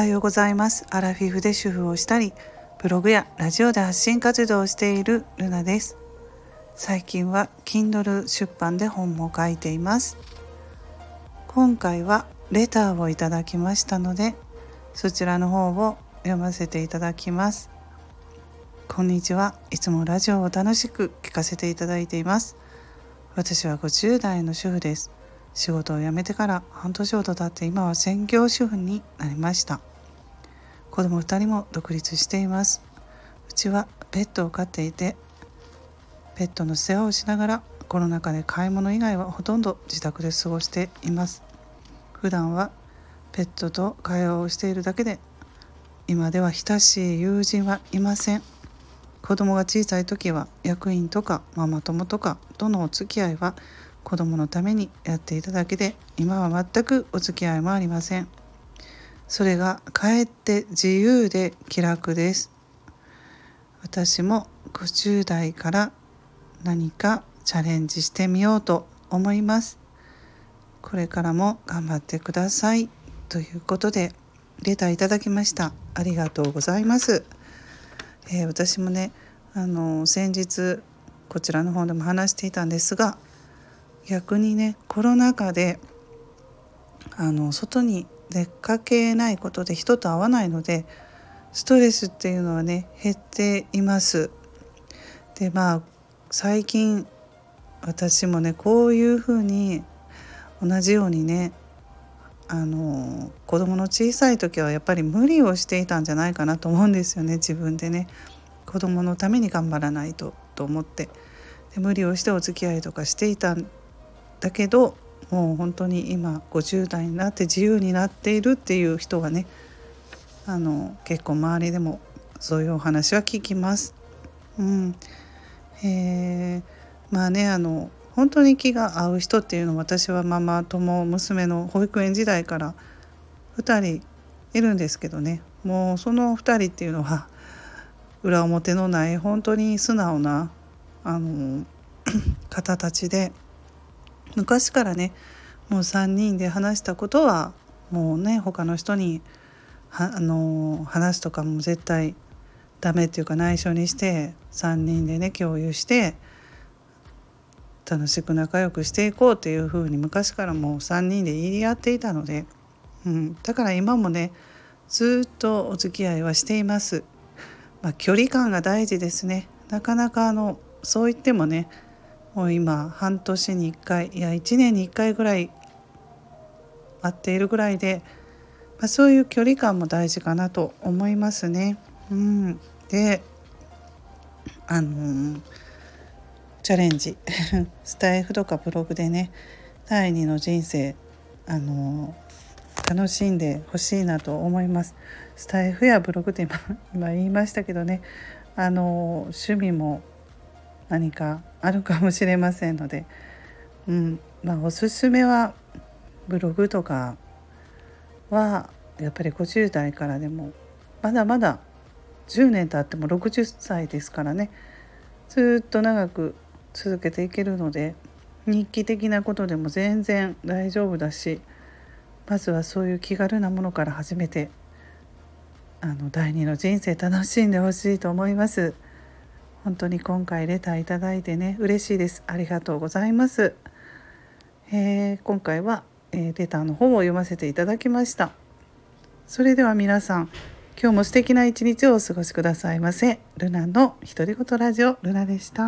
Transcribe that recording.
はようございます。アラフィフで主婦をしたり、ブログやラジオで発信活動をしているルナです。最近は Kindle 出版で本も書いています。今回はレターをいただきましたので、そちらの方を読ませていただきます。こんにちは。いつもラジオを楽しく聞かせていただいています。私は50代の主婦です。仕事を辞めてから半年ほど経って今は専業主婦になりました。子供2人も独立しています。うちはペットを飼っていて、ペットの世話をしながらコロナ禍で買い物以外はほとんど自宅で過ごしています。普段はペットと会話をしているだけで、今では親しい友人はいません。子供が小さい時は役員とかママ友とかとのお付き合いは子供のためにやっていただけで、今は全くお付き合いもありません。それがかえって自由で気楽です。私も50代から何かチャレンジしてみようと思います。これからも頑張ってください。ということでレターいただきました。ありがとうございます。私もね、先日こちらの方でも話していたんですが、逆にねコロナ禍で外に出かけないことで人と会わないのでストレスっていうのはね減っています。で最近私もねこういうふうに同じようにね子供の小さい時はやっぱり無理をしていたんじゃないかなと思うんですよね。自分でね子供のために頑張らないと思って、で無理をしてお付き合いとかしていたんだけど、もう本当に今50代になって自由になっているっていう人はね結構周りでもそういうお話は聞きます。本当に気が合う人っていうのは、私はママ友娘の保育園時代から2人いるんですけどね、もうその2人っていうのは裏表のない本当に素直な方たちで、昔からねもう3人で話したことはもうね他の人に話すとかも絶対ダメっていうか内緒にして3人でね共有して楽しく仲良くしていこうっていうふうに昔からもう3人で言い合っていたので、だから今もねずっとお付き合いはしています。距離感が大事ですね。なかなかそう言ってもねもう今半年に1回いや1年に1回ぐらい会っているぐらいで、そういう距離感も大事かなと思いますね。でチャレンジスタイフとかブログでね第2の人生楽しんでほしいなと思います。スタイフやブログって今言いましたけどね趣味も何かあるかもしれませんので、おすすめはブログとかはやっぱり50代からでもまだまだ10年経っても60歳ですからねずっと長く続けていけるので、日記的なことでも全然大丈夫だし、まずはそういう気軽なものから始めて第2の人生楽しんでほしいと思います。本当に今回レターいただいてね嬉しいです。ありがとうございます。今回は、レターの方を読ませていただきました。それでは皆さん今日も素敵な一日をお過ごしくださいませ。ルナのひとりごとラジオ、ルナでした。